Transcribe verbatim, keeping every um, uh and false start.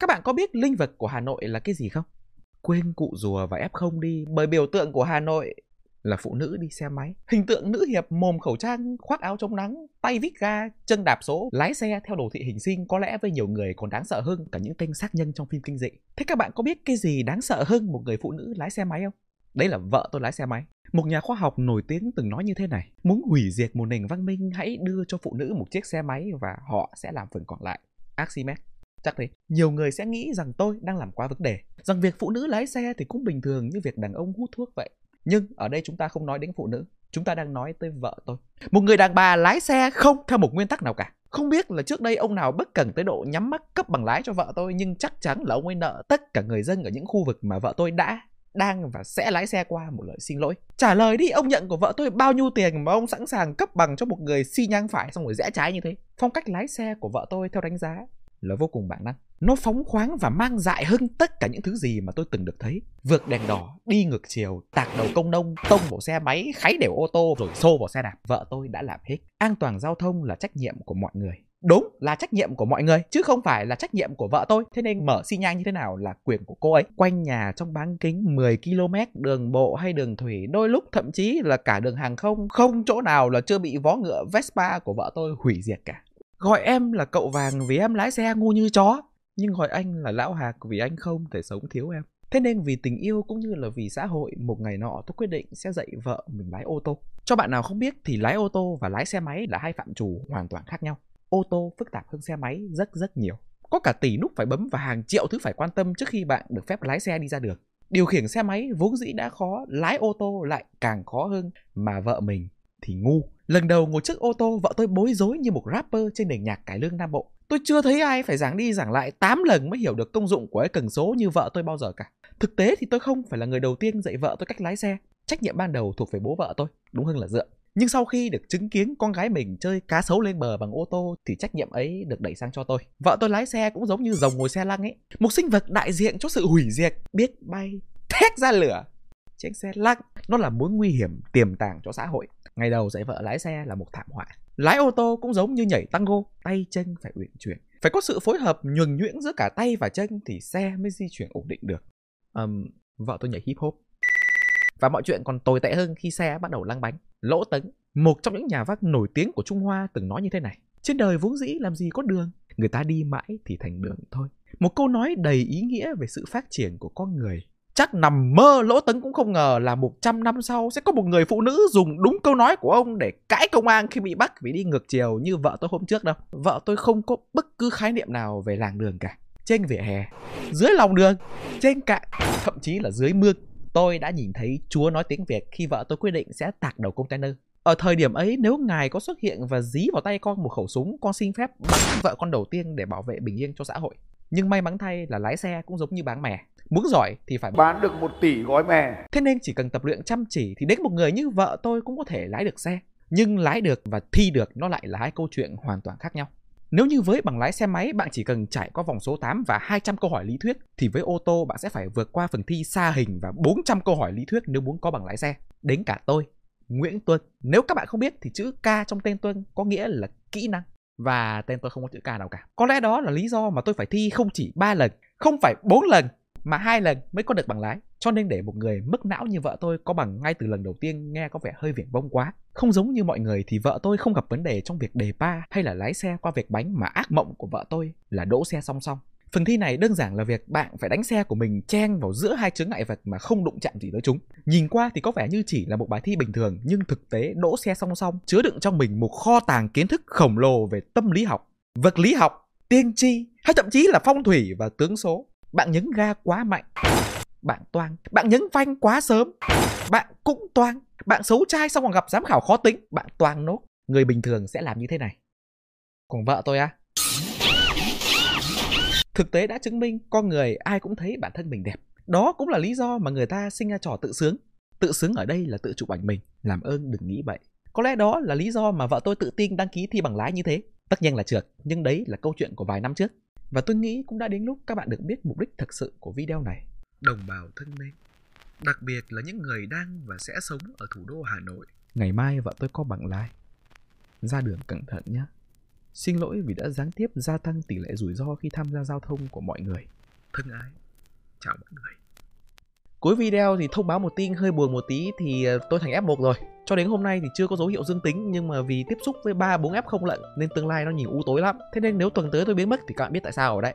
Các bạn có biết linh vật của Hà Nội là cái gì không? Quên cụ rùa và ép không đi, bởi biểu tượng của Hà Nội là phụ nữ đi xe máy. Hình tượng nữ hiệp mồm khẩu trang, khoác áo chống nắng, tay vít ga, chân đạp số, lái xe theo đồ thị hình sinh có lẽ với nhiều người còn đáng sợ hơn cả những kênh sát nhân trong phim kinh dị. Thế các bạn có biết cái gì đáng sợ hơn một người phụ nữ lái xe máy không? Đấy là vợ tôi lái xe máy. Một nhà khoa học nổi tiếng từng nói như thế này: muốn hủy diệt một nền văn minh, hãy đưa cho phụ nữ một chiếc xe máy và họ sẽ làm phần còn lại. Archimedes. Chắc thế. Nhiều người sẽ nghĩ rằng tôi đang làm quá vấn đề, rằng việc phụ nữ lái xe thì cũng bình thường như việc đàn ông hút thuốc vậy. Nhưng ở đây chúng ta không nói đến phụ nữ, chúng ta đang nói tới vợ tôi. Một người đàn bà lái xe không theo một nguyên tắc nào cả. Không biết là trước đây ông nào bất cẩn tới độ nhắm mắt cấp bằng lái cho vợ tôi, nhưng chắc chắn là ông ấy nợ tất cả người dân ở những khu vực mà vợ tôi đã, đang và sẽ lái xe qua một lời xin lỗi. Trả lời đi, ông nhận của vợ tôi bao nhiêu tiền mà ông sẵn sàng cấp bằng cho một người xi nhang phải xong rồi rẽ trái như thế? Phong cách lái xe của vợ tôi theo đánh giá là vô cùng bản năng. Nó phóng khoáng và mang dại hơn tất cả những thứ gì mà tôi từng được thấy. Vượt đèn đỏ, đi ngược chiều, tạt đầu công nông, tông vào xe máy, kháy đều ô tô rồi xô vào xe đạp. Vợ tôi đã làm hết. An toàn giao thông là trách nhiệm của mọi người. Đúng, là trách nhiệm của mọi người chứ không phải là trách nhiệm của vợ tôi. Thế nên mở xi nhang như thế nào là quyền của cô ấy. Quanh nhà trong bán kính mười ki lô mét, đường bộ hay đường thủy, đôi lúc thậm chí là cả đường hàng không, không chỗ nào là chưa bị vó ngựa Vespa của vợ tôi hủy diệt cả. Gọi em là cậu vàng vì em lái xe ngu như chó, nhưng gọi anh là lão hạc vì anh không thể sống thiếu em. Thế nên vì tình yêu cũng như là vì xã hội, một ngày nọ tôi quyết định sẽ dạy vợ mình lái ô tô. Cho bạn nào không biết thì lái ô tô và lái xe máy là hai phạm trù hoàn toàn khác nhau. Ô tô phức tạp hơn xe máy rất rất nhiều. Có cả tỷ nút phải bấm và hàng triệu thứ phải quan tâm trước khi bạn được phép lái xe đi ra đường. Điều khiển xe máy vốn dĩ đã khó, lái ô tô lại càng khó hơn, mà vợ mình thì ngu. Lần đầu ngồi trước ô tô, vợ tôi bối rối như một rapper trên nền nhạc cải lương Nam Bộ. Tôi chưa thấy ai phải giảng đi giảng lại tám lần mới hiểu được công dụng của cái cần số như vợ tôi bao giờ cả. Thực tế thì tôi không phải là người đầu tiên dạy vợ tôi cách lái xe. Trách nhiệm ban đầu thuộc về bố vợ tôi, đúng hơn là dượng. Nhưng sau khi được chứng kiến con gái mình chơi cá sấu lên bờ bằng ô tô thì trách nhiệm ấy được đẩy sang cho tôi. Vợ tôi lái xe cũng giống như rồng ngồi xe lăn ấy, một sinh vật đại diện cho sự hủy diệt, biết bay, thét ra lửa. Chiếc xe lăn, nó là mối nguy hiểm tiềm tàng cho xã hội. Ngày đầu dạy vợ lái xe là một thảm họa. Lái ô tô cũng giống như nhảy tango, tay chân phải uyển chuyển, phải có sự phối hợp nhuần nhuyễn giữa cả tay và chân thì xe mới di chuyển ổn định được. Um, vợ tôi nhảy hip hop. Và mọi chuyện còn tồi tệ hơn khi xe bắt đầu lăn bánh. Lỗ Tấn, một trong những nhà văn nổi tiếng của Trung Hoa, từng nói như thế này: trên đời vốn dĩ làm gì có đường, người ta đi mãi thì thành đường thôi. Một câu nói đầy ý nghĩa về sự phát triển của con người. Chắc nằm mơ, Lỗ Tấn cũng không ngờ là một trăm năm sau sẽ có một người phụ nữ dùng đúng câu nói của ông để cãi công an khi bị bắt vì đi ngược chiều như vợ tôi hôm trước đâu. Vợ tôi không có bất cứ khái niệm nào về làng đường cả. Trên vỉa hè, dưới lòng đường, trên cạn, thậm chí là dưới mương, tôi đã nhìn thấy Chúa nói tiếng Việt khi vợ tôi quyết định sẽ tạt đầu container. Ở thời điểm ấy, nếu ngài có xuất hiện và dí vào tay con một khẩu súng, con xin phép bắn vợ con đầu tiên để bảo vệ bình yên cho xã hội. Nhưng may mắn thay là lái xe cũng giống như bán mè, muốn giỏi thì phải bán được một tỷ gói mè. Thế nên chỉ cần tập luyện chăm chỉ thì đến một người như vợ tôi cũng có thể lái được xe. Nhưng lái được và thi được nó lại là hai câu chuyện hoàn toàn khác nhau. Nếu như với bằng lái xe máy bạn chỉ cần trải qua vòng số tám và hai trăm câu hỏi lý thuyết, thì với ô tô bạn sẽ phải vượt qua phần thi sa hình và bốn trăm câu hỏi lý thuyết nếu muốn có bằng lái xe. Đến cả tôi, Nguyễn Tuân. Nếu các bạn không biết thì chữ K trong tên Tuân có nghĩa là kỹ năng, và tên tôi không có chữ K nào cả. Có lẽ đó là lý do mà tôi phải thi không chỉ ba lần, không phải bốn lần, mà hai lần mới có được bằng lái. Cho nên để một người mất não như vợ tôi có bằng ngay từ lần đầu tiên nghe có vẻ hơi viển vông quá. Không giống như mọi người thì vợ tôi không gặp vấn đề trong việc đề pa hay là lái xe qua vạch bánh, mà ác mộng của vợ tôi là đỗ xe song song. Phần thi này đơn giản là việc bạn phải đánh xe của mình chen vào giữa hai chướng ngại vật mà không đụng chạm gì tới chúng. Nhìn qua thì có vẻ như chỉ là một bài thi bình thường, nhưng thực tế đỗ xe song song chứa đựng trong mình một kho tàng kiến thức khổng lồ về tâm lý học, vật lý học, tiên tri, hay thậm chí là phong thủy và tướng số. Bạn nhấn ga quá mạnh, bạn toang. Bạn nhấn phanh quá sớm, bạn cũng toang. Bạn xấu trai xong còn gặp giám khảo khó tính, bạn toang nốt. Người bình thường sẽ làm như thế này. Còn vợ tôi à? Thực tế đã chứng minh con người ai cũng thấy bản thân mình đẹp. Đó cũng là lý do mà người ta sinh ra trò tự sướng. Tự sướng ở đây là tự chụp ảnh mình. Làm ơn đừng nghĩ vậy. Có lẽ đó là lý do mà vợ tôi tự tin đăng ký thi bằng lái như thế. Tất nhiên là trượt, nhưng đấy là câu chuyện của vài năm trước. Và tôi nghĩ cũng đã đến lúc các bạn được biết mục đích thật sự của video này. Đồng bào thân mến, đặc biệt là những người đang và sẽ sống ở thủ đô Hà Nội, ngày mai vợ tôi có bằng lái, ra đường cẩn thận nhé. Xin lỗi vì đã gián tiếp gia tăng tỷ lệ rủi ro khi tham gia giao thông của mọi người. Thân ái, chào mọi người. Cuối video thì thông báo một tin hơi buồn một tí thì tôi thành ép một rồi. Cho đến hôm nay thì chưa có dấu hiệu dương tính, nhưng mà vì tiếp xúc với ba bốn ép không lận nên tương lai nó nhìn u tối lắm. Thế nên nếu tuần tới tôi biến mất thì các bạn biết tại sao rồi đấy.